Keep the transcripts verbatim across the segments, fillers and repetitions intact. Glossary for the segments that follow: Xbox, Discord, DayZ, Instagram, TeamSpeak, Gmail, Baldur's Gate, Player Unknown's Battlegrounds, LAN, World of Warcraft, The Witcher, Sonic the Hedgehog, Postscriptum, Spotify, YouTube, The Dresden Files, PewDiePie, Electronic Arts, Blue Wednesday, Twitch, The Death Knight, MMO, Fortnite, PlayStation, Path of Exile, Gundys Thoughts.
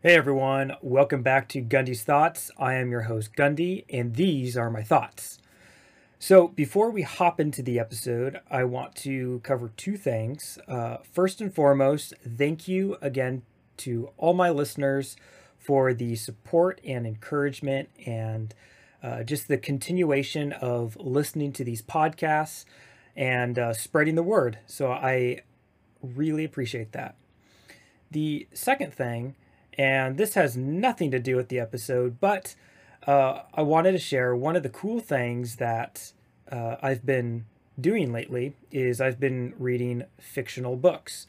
Hey everyone, welcome back to Gundys Thoughts. I am your host Gundy, and these are my thoughts. So before we hop into the episode, I want to cover two things. Uh, first and foremost, thank you again to all my listeners for the support and encouragement and uh, just the continuation of listening to these podcasts and uh, spreading the word. So I really appreciate that. The second thing, and this has nothing to do with the episode, but uh, I wanted to share one of the cool things that uh, I've been doing lately is I've been reading fictional books.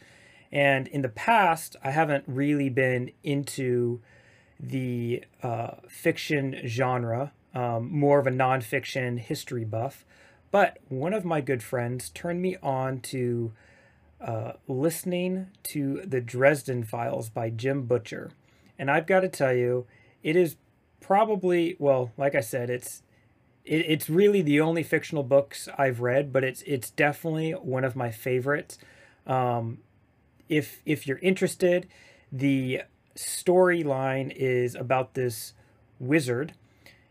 And in the past, I haven't really been into the uh, fiction genre, um, more of a nonfiction history buff. But one of my good friends turned me on to uh, listening to The Dresden Files by Jim Butcher. And I've got to tell you, it is probably, well, like I said, it's it, it's really the only fictional books I've read, but it's it's definitely one of my favorites. Um, if if you're interested, the storyline is about this wizard.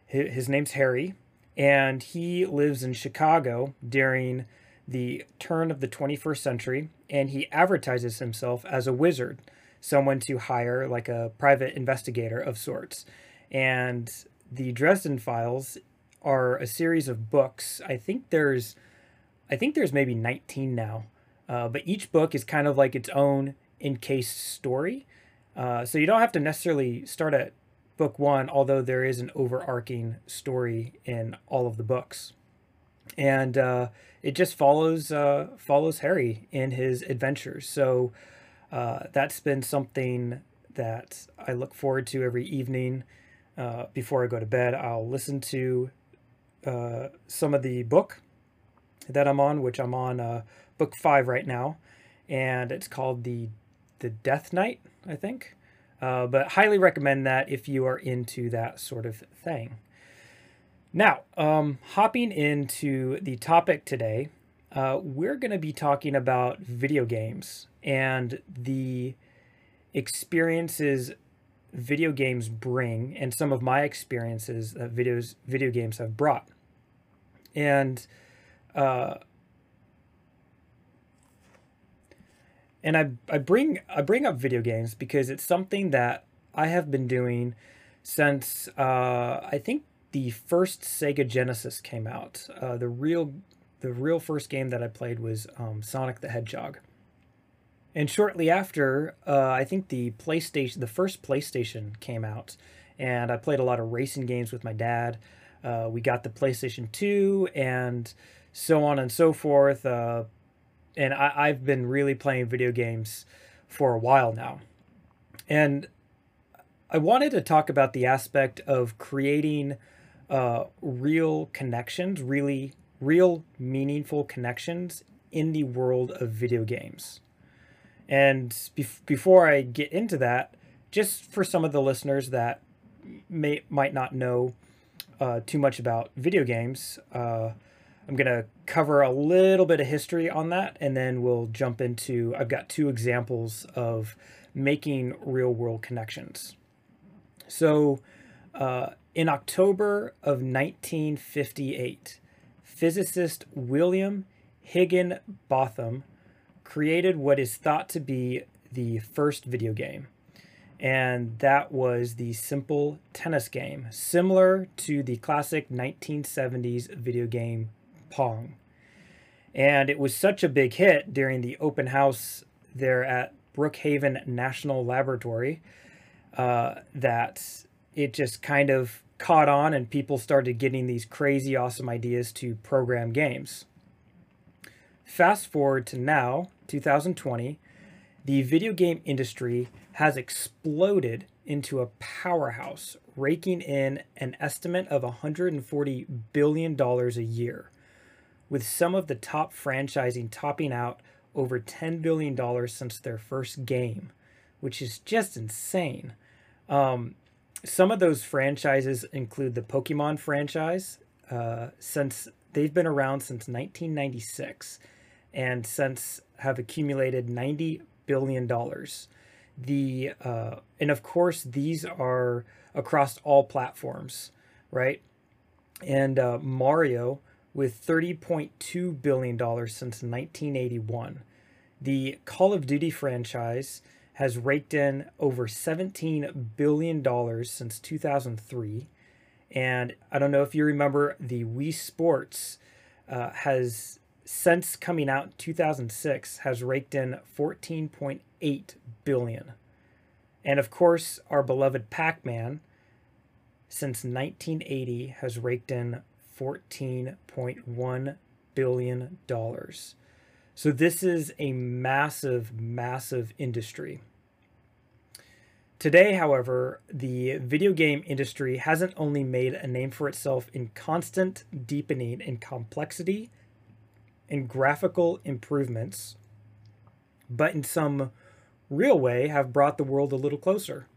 His, his name's Harry, and he lives in Chicago during the turn of the twenty-first century, and he advertises himself as a wizard, someone to hire, like a private investigator of sorts. And the Dresden Files are a series of books. I think there's, I think there's maybe nineteen now, uh, but each book is kind of like its own encased story. Uh, so you don't have to necessarily start at book one, although there is an overarching story in all of the books. And uh, it just follows uh, follows Harry in his adventures. So Uh, that's been something that I look forward to every evening. Uh, before I go to bed, I'll listen to uh, some of the book that I'm on, which I'm on uh, book five right now, and it's called The The Death Knight, I think. Uh, but highly recommend that if you are into that sort of thing. Now, um, hopping into the topic today, Uh, we're going to be talking about video games and the experiences video games bring and some of my experiences that videos, video games have brought. And uh, and I, I, bring, I bring up video games because it's something that I have been doing since uh, I think the first Sega Genesis came out. Uh, the real... The real first game that I played was um, Sonic the Hedgehog, and shortly after, uh, I think the PlayStation, the first PlayStation came out, and I played a lot of racing games with my dad. Uh, we got the PlayStation two, and so on and so forth. Uh, and I, I've been really playing video games for a while now, and I wanted to talk about the aspect of creating uh, real connections, really. real meaningful connections in the world of video games. And bef- before I get into that, just for some of the listeners that may might not know uh, too much about video games, uh, I'm going to cover a little bit of history on that, and then we'll jump into, I've got two examples of making real world connections. So uh, in October of nineteen fifty-eight, physicist William Higinbotham created what is thought to be the first video game, and that was the simple tennis game, similar to the classic nineteen seventies video game Pong. And it was such a big hit during the open house there at Brookhaven National Laboratory uh, that it just kind of caught on, and people started getting these crazy awesome ideas to program games. Fast forward to now, two thousand twenty, the video game industry has exploded into a powerhouse, raking in an estimate of one hundred forty billion dollars a year, with some of the top franchising topping out over ten billion dollars since their first game, which is just insane. Um, Some of those franchises include the Pokemon franchise, uh, since they've been around since nineteen ninety-six, and since have accumulated ninety billion dollars. the uh, and of course these are across all platforms, right? And uh, Mario with thirty point two billion dollars since nineteen eighty-one. The Call of Duty franchise has raked in over seventeen billion dollars since two thousand three. And I don't know if you remember, the Wii Sports uh, has, since coming out in two thousand six, has raked in fourteen point eight billion dollars. And of course, our beloved Pac-Man, since nineteen eighty, has raked in fourteen point one billion dollars. So this is a massive, massive industry. Today, however, the video game industry hasn't only made a name for itself in constant deepening in complexity and graphical improvements, but in some real way have brought the world a little closer.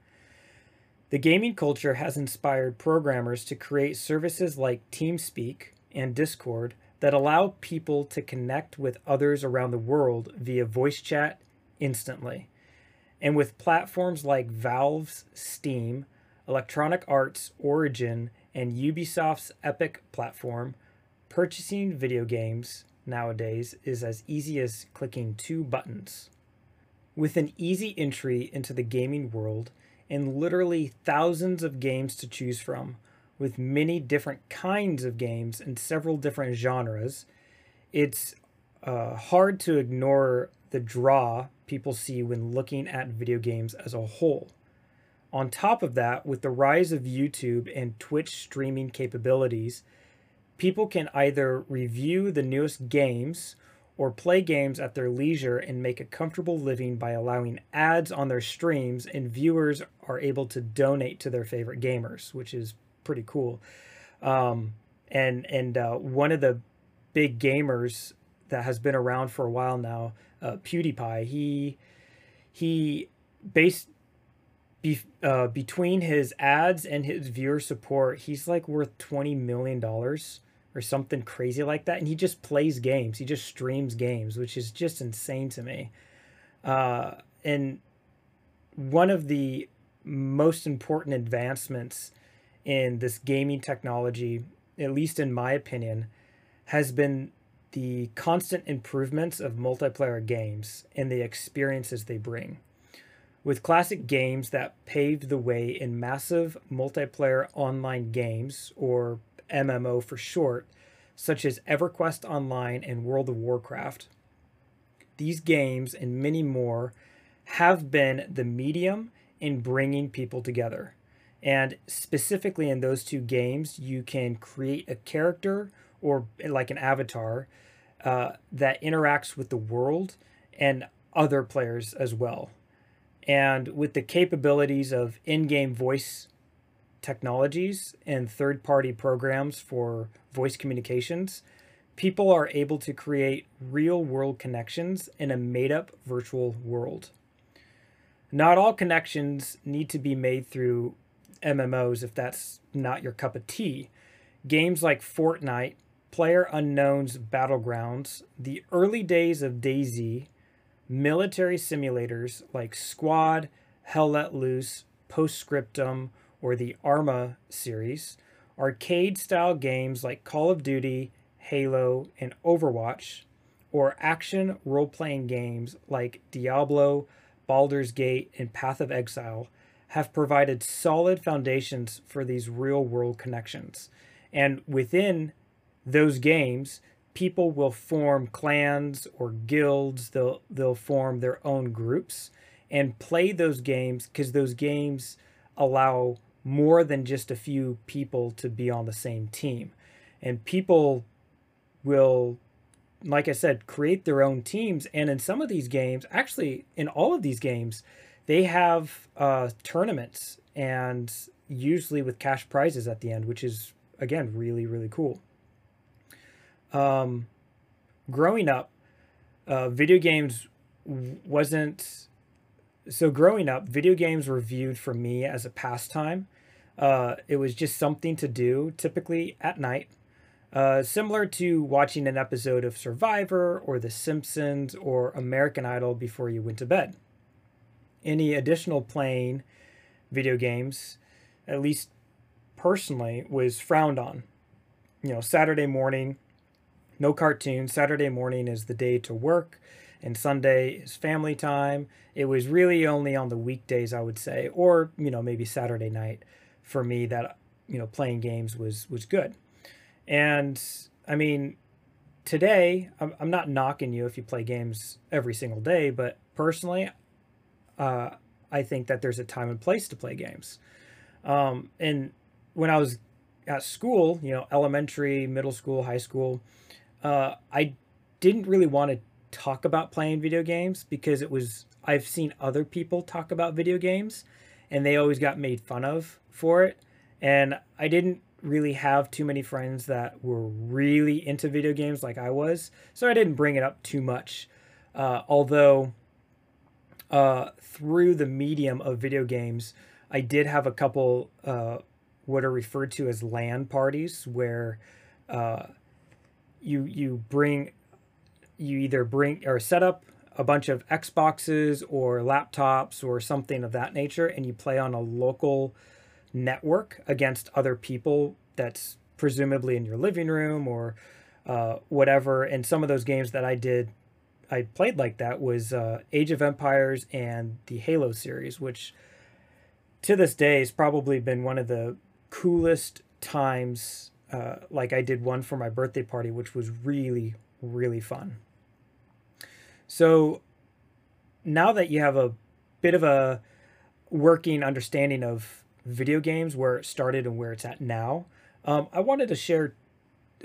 The gaming culture has inspired programmers to create services like TeamSpeak and Discord that allow people to connect with others around the world via voice chat instantly. And with platforms like Valve's Steam, Electronic Arts, Origin, and Ubisoft's Epic platform, purchasing video games nowadays is as easy as clicking two buttons. With an easy entry into the gaming world and literally thousands of games to choose from, with many different kinds of games and several different genres, it's uh, hard to ignore the draw people see when looking at video games as a whole. On top of that, with the rise of YouTube and Twitch streaming capabilities, people can either review the newest games or play games at their leisure and make a comfortable living by allowing ads on their streams, and viewers are able to donate to their favorite gamers, which is pretty cool. Um, and and uh, one of the big gamers that has been around for a while now, uh, PewDiePie, he he based be, uh, between his ads and his viewer support, he's like worth twenty million dollars or something crazy like that. And he just plays games. He just streams games, which is just insane to me. Uh, and one of the most important advancements in this gaming technology, at least in my opinion, has been the constant improvements of multiplayer games and the experiences they bring. With classic games that paved the way in massive multiplayer online games, or M M O for short, such as EverQuest Online and World of Warcraft, these games and many more have been the medium in bringing people together. And specifically in those two games, you can create a character, or like an avatar, uh, that interacts with the world and other players as well. And with the capabilities of in-game voice technologies and third-party programs for voice communications, people are able to create real-world connections in a made-up virtual world. Not all connections need to be made through M M Os if that's not your cup of tea. Games like Fortnite, Player Unknown's Battlegrounds, the early days of DayZ, military simulators like Squad, Hell Let Loose, Postscriptum, or the Arma series, arcade-style games like Call of Duty, Halo, and Overwatch, or action role-playing games like Diablo, Baldur's Gate, and Path of Exile, have provided solid foundations for these real-world connections. And within those games, people will form clans or guilds, they'll, they'll form their own groups and play those games, because those games allow more than just a few people to be on the same team. And people will, like I said, create their own teams. And in some of these games, actually in all of these games, they have uh, tournaments, and usually with cash prizes at the end, which is, again, really, really cool. Um, growing up, uh, video games wasn't... So growing up, video games were viewed for me as a pastime. Uh, it was just something to do, typically at night, uh, similar to watching an episode of Survivor or The Simpsons or American Idol before you went to bed. any additional playing video games, at least personally, was frowned on. You know, Saturday morning, no cartoons. Saturday morning is the day to work, and Sunday is family time. It was really only on the weekdays, I would say, or, you know, maybe Saturday night for me that, you know, playing games was, was good. And I mean, today, I'm, I'm not knocking you if you play games every single day, but personally, uh, I think that there's a time and place to play games. Um, and when I was at school, you know, elementary, middle school, high school, uh, I didn't really want to talk about playing video games because it was, I've seen other people talk about video games and they always got made fun of for it. And I didn't really have too many friends that were really into video games like I was, so I didn't bring it up too much. Uh, although uh, through the medium of video games, I did have a couple uh, what are referred to as LAN parties, where uh, you you bring you either bring or set up a bunch of Xboxes or laptops or something of that nature, and you play on a local network against other people that's presumably in your living room or uh, whatever. And some of those games that I did, I played like that was uh, Age of Empires and the Halo series, which to this day has probably been one of the coolest times. Uh, like I did one for my birthday party, which was really, really fun. So now that you have a bit of a working understanding of video games, where it started and where it's at now, um, I wanted to share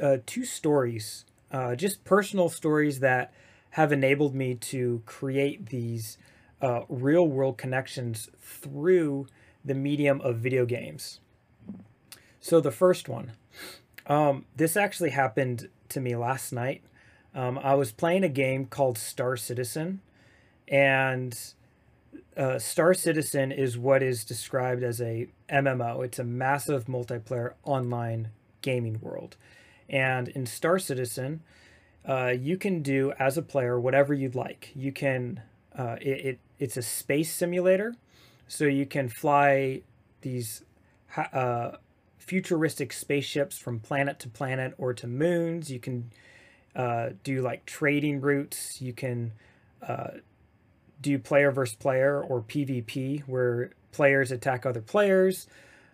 uh, two stories, uh, just personal stories that have enabled me to create these uh, real world connections through the medium of video games. So the first one, um, this actually happened to me last night. Um, I was playing a game called Star Citizen, and Uh, Star Citizen is what is described as a M M O. It's a massive multiplayer online gaming world. And in Star Citizen, uh, you can do as a player whatever you'd like. You can, uh, it, it it's a space simulator, so you can fly these uh, futuristic spaceships from planet to planet or to moons. You can uh, do like trading routes. You can uh, do player versus player or P v P, where players attack other players.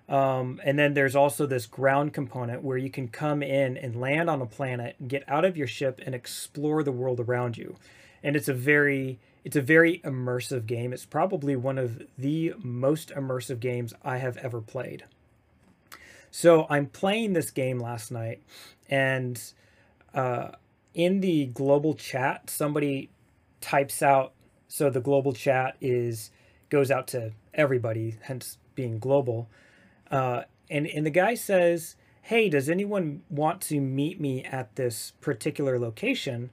Um, and then there's also this ground component where you can come in and land on a planet, get out of your ship and explore the world around you. And it's a very, it's a very immersive game. It's probably one of the most immersive games I have ever played. So I'm playing this game last night, and uh, in the global chat, somebody types out, so the global chat is goes out to everybody, hence being global. Uh, and, and the guy says, hey, does anyone want to meet me at this particular location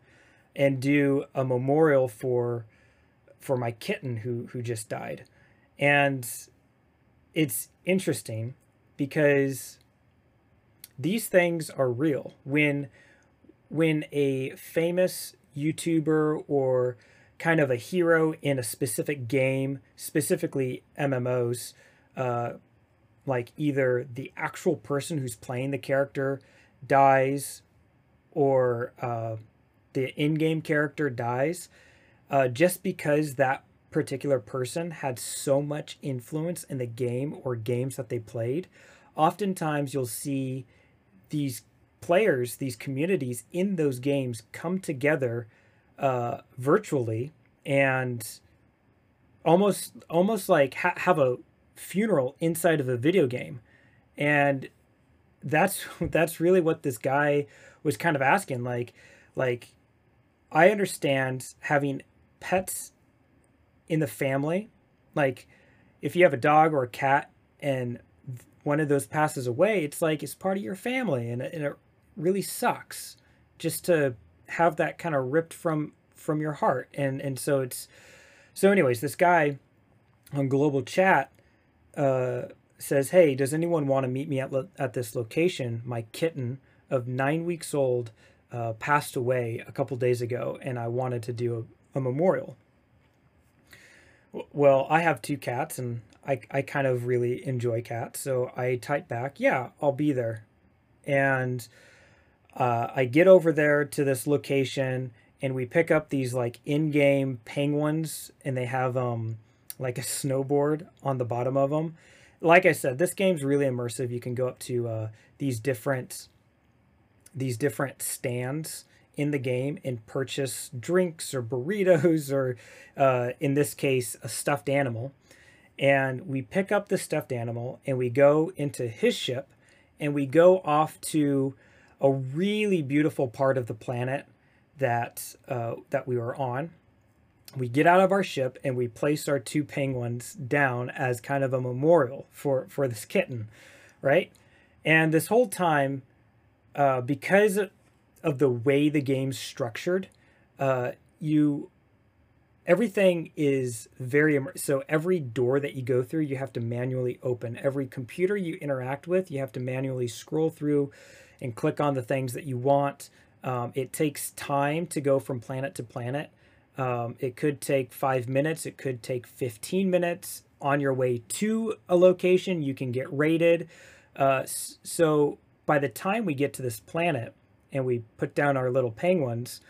and do a memorial for for my kitten who, who just died? And it's interesting because these things are real. When, when a famous YouTuber or kind of a hero in a specific game, specifically M M Os, uh, like either the actual person who's playing the character dies or uh, the in-game character dies, uh, just because that particular person had so much influence in the game or games that they played, oftentimes you'll see these players, these communities in those games come together Uh, virtually and almost almost like ha- have a funeral inside of a video game. And that's that's really what this guy was kind of asking. Like, like I understand having pets in the family. Like, if you have a dog or a cat and one of those passes away, it's like it's part of your family, and, and it really sucks just to have that kind of ripped from from your heart. And and so it's so anyways, this guy on global chat uh says, hey, does anyone want to meet me at, lo- at this location? My kitten of nine weeks old uh passed away a couple days ago, and I wanted to do a, a memorial. Well, I have two cats, and I, I kind of really enjoy cats. So I type back, yeah, I'll be there. And uh, I get over there to this location, and we pick up these like in-game penguins, and they have um like a snowboard on the bottom of them. Like I said, this game's really immersive. You can go up to uh, these different these different stands in the game and purchase drinks or burritos or, uh, in this case, a stuffed animal. And we pick up the stuffed animal and we go into his ship and we go off to a really beautiful part of the planet that, uh, that we were on. We get out of our ship and we place our two penguins down as kind of a memorial for, for this kitten, right? And this whole time, uh, because it, of the way the game's structured, uh, you, everything is very, immer- so every door that you go through, you have to manually open. Every computer you interact with, you have to manually scroll through and click on the things that you want. Um, it takes time to go from planet to planet. Um, it could take five minutes. It could take fifteen minutes. On your way to a location, you can get raided. Uh, so by the time we get to this planet, and we put down our little penguins,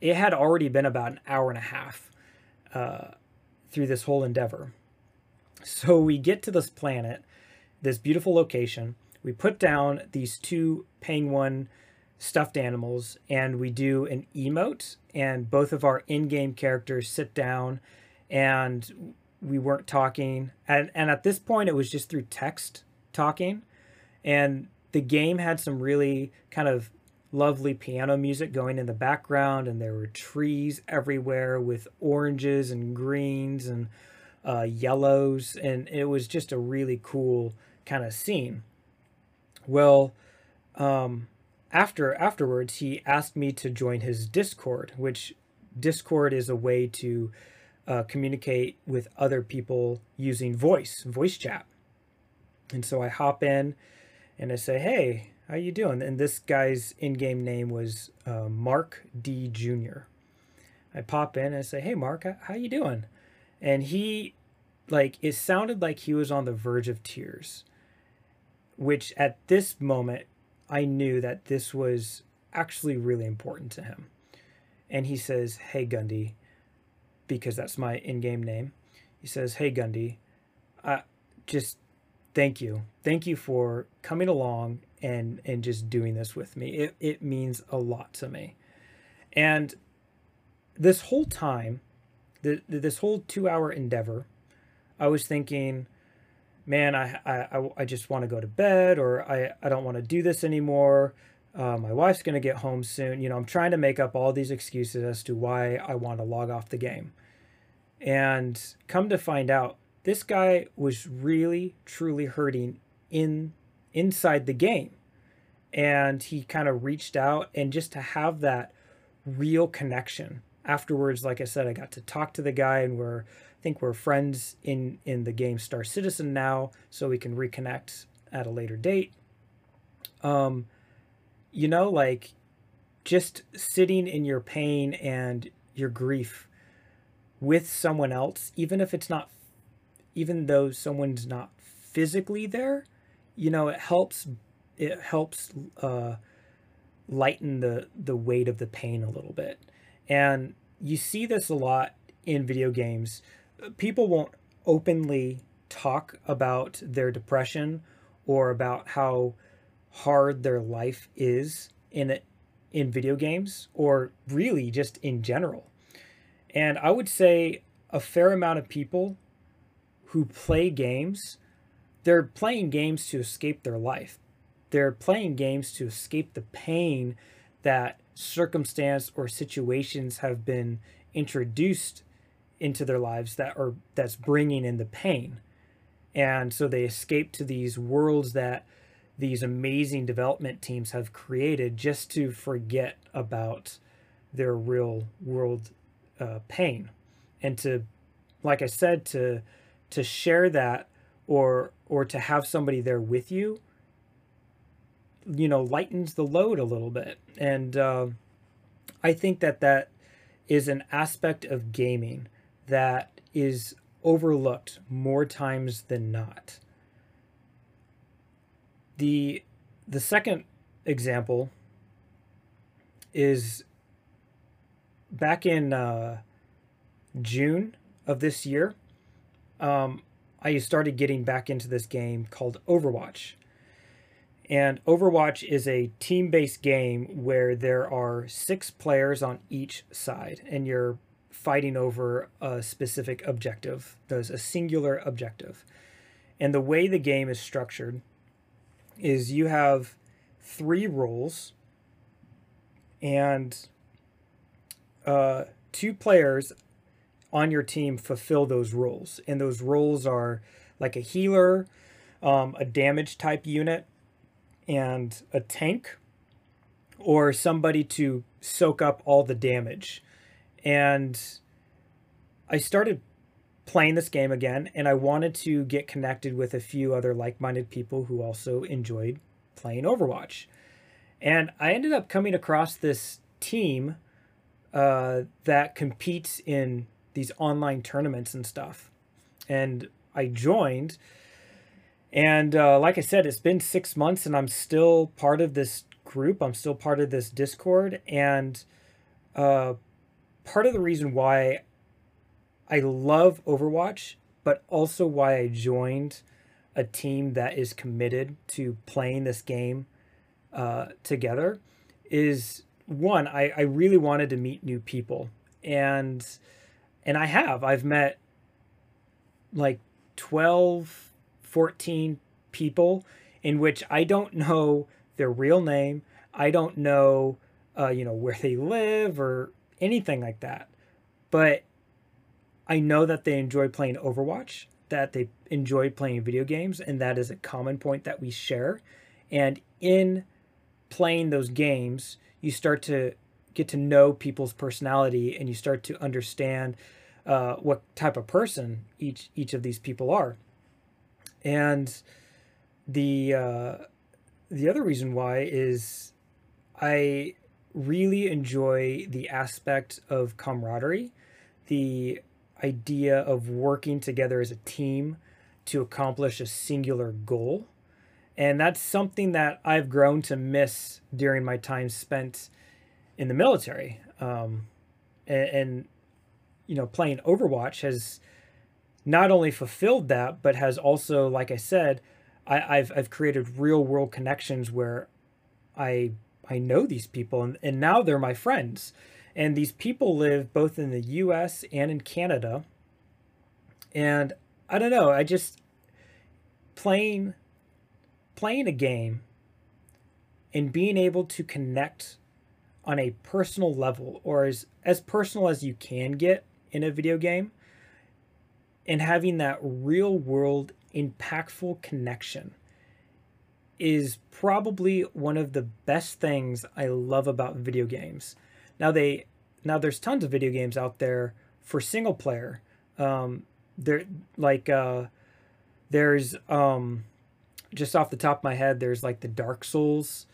it had already been about an hour and a half uh, through this whole endeavor. So we get to this planet, this beautiful location. We put down these two penguin stuffed animals, and we do an emote, and both of our in-game characters sit down, and we weren't talking. And, and at this point, it was just through text talking. And the game had some really kind of lovely piano music going in the background, and there were trees everywhere with oranges and greens and uh, yellows, and it was just a really cool kind of scene. Well, um, after afterwards, he asked me to join his Discord, which Discord is a way to uh, communicate with other people using voice, voice chat. And so I hop in and I say, hey, how you doing? And this guy's in-game name was uh, Mark D. Junior I pop in and I say, hey, Mark, how, how you doing? And he, like, it sounded like he was on the verge of tears, which at this moment, I knew that this was actually really important to him. And he says, hey, Gundy, because that's my in-game name. He says, hey, Gundy, I just thank you. Thank you for coming along and and just doing this with me. It, it means a lot to me. And this whole time, the, this whole two-hour endeavor, I was thinking, man, I, I, I just want to go to bed, or I, I don't want to do this anymore. Uh, my wife's going to get home soon. You know, I'm trying to make up all these excuses as to why I want to log off the game. And come to find out, this guy was really, truly hurting in inside the game, and he kind of reached out, and just to have that real connection afterwards, like I said, I got to talk to the guy, and we're I think we're friends in in the game Star Citizen now, so we can reconnect at a later date. Um you know, like, just sitting in your pain and your grief with someone else, even if it's not even though someone's not physically there, you know, it helps, it helps uh, lighten the, the weight of the pain a little bit. And you see this a lot in video games. People won't openly talk about their depression or about how hard their life is in, in video games, or really just in general. And I would say a fair amount of people who play games, they're playing games to escape their life. They're playing games to escape the pain that circumstance or situations have been introduced into their lives that are that's bringing in the pain. And so they escape to these worlds that these amazing development teams have created just to forget about their real world uh, pain. And to, like I said, to to share that, or or to have somebody there with you, you know, lightens the load a little bit. And uh, I think that that is an aspect of gaming that is overlooked more times than not. The the second example is back in uh, June of this year, um, I started getting back into this game called Overwatch. And Overwatch is a team-based game where there are six players on each side, and you're fighting over a specific objective. There's a singular objective. And the way the game is structured is you have three roles, and uh, two players on your team fulfill those roles. And those roles are like a healer, um, a damage type unit, and a tank, or somebody to soak up all the damage. And I started playing this game again, and I wanted to get connected with a few other like-minded people who also enjoyed playing Overwatch. And I ended up coming across this team uh, that competes in these online tournaments and stuff. And I joined. And uh, like I said, it's been six months and I'm still part of this group. I'm still part of this Discord. And uh, part of the reason why I love Overwatch, but also why I joined a team that is committed to playing this game uh, together is, one, I, I really wanted to meet new people. And, and I have. I've met like twelve, fourteen people in which I don't know their real name. I don't know, uh, you know, where they live or anything like that. But I know that they enjoy playing Overwatch, that they enjoy playing video games, and that is a common point that we share. And in playing those games, you start to get to know people's personality and you start to understand uh, what type of person each each of these people are. And the uh, the other reason why is I really enjoy the aspect of camaraderie, the idea of working together as a team to accomplish a singular goal. And that's something that I've grown to miss during my time spent in the military. Um, and, and, you know, playing Overwatch has not only fulfilled that, but has also, like I said, I, I've I've created real world connections where I I know these people, and, and now they're my friends. And these people live both in the U S and in Canada. And I don't know, I just playing playing a game and being able to connect on a personal level, or as as personal as you can get in a video game, and having that real-world impactful connection is probably one of the best things I love about video games. Now they, now there's tons of video games out there for single player. Um, there, like uh, there's um, just off the top of my head, there's like the Dark Souls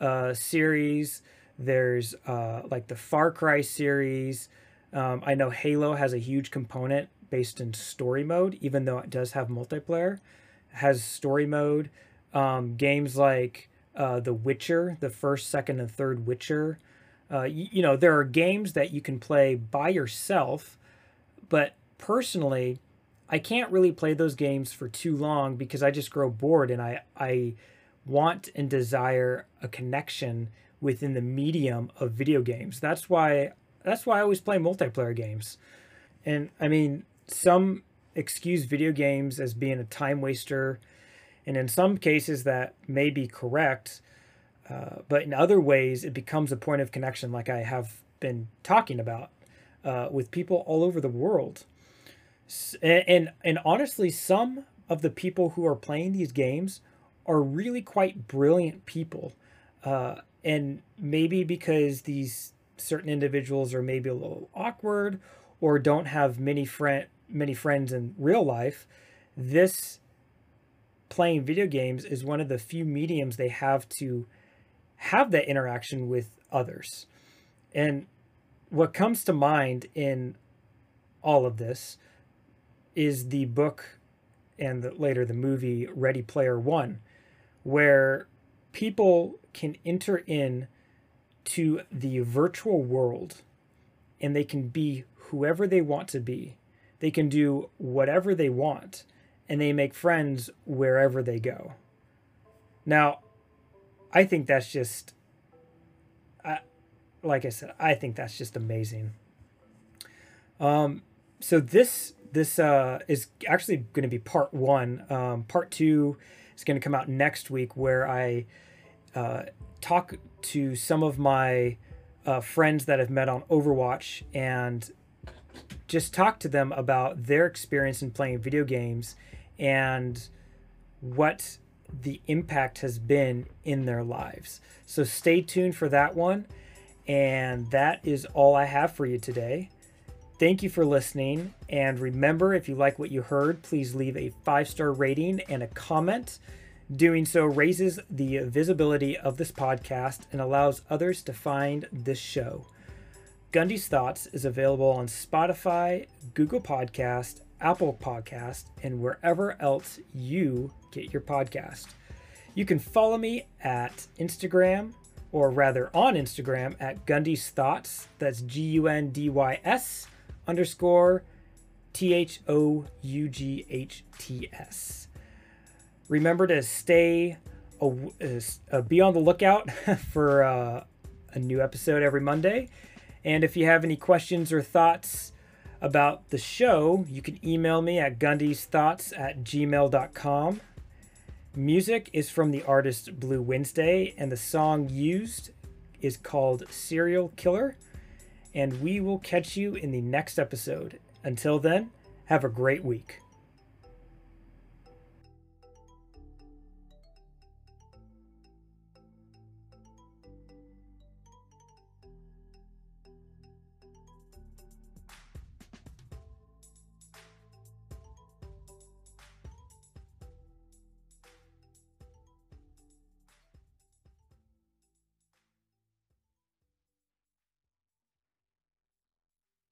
uh, series. There's uh, like the Far Cry series. Um, I know Halo has a huge component based in story mode, even though it does have multiplayer, it has story mode. Um, games like uh, The Witcher, the first, second, and third Witcher. Uh, you, you know, there are games that you can play by yourself, but personally, I can't really play those games for too long because I just grow bored, and I, I want and desire a connection within the medium of video games. That's why, that's why I always play multiplayer games. And I mean, some excuse video games as being a time waster, and in some cases that may be correct, uh, but in other ways it becomes a point of connection, like I have been talking about, uh, with people all over the world. And, and, and honestly, some of the people who are playing these games are really quite brilliant people. Uh, and maybe because these certain individuals are maybe a little awkward, or don't have many friend many friends in real life, this playing video games is one of the few mediums they have to have that interaction with others. And what comes to mind in all of this is the book and the, later the movie Ready Player One, where people can enter in to the virtual world and they can be whoever they want to be. They can do whatever they want, and they make friends wherever they go. Now, I think that's just, I, like I said, I think that's just amazing. Um, so this this uh, is actually going to be part one. Um, part two is going to come out next week, where I uh, talk to some of my uh, friends that I've met on Overwatch and just talk to them about their experience in playing video games and what the impact has been in their lives. So stay tuned for that one. And that is all I have for you today. Thank you for listening. And remember, if you like what you heard, please leave a five-star rating and a comment. Doing so raises the visibility of this podcast and allows others to find this show. Gundys Thoughts is available on Spotify, Google Podcast, Apple Podcast, and wherever else you get your podcast. You can follow me at Instagram, or rather on Instagram at Gundys Thoughts. That's G U N D Y S underscore T H O U G H T S. Remember to stay, uh, be on the lookout for uh, a new episode every Monday. And if you have any questions or thoughts about the show, you can email me at gundys thoughts at gmail dot com. Music is from the artist Blue Wednesday, and the song used is called Serial Killer. And we will catch you in the next episode. Until then, have a great week.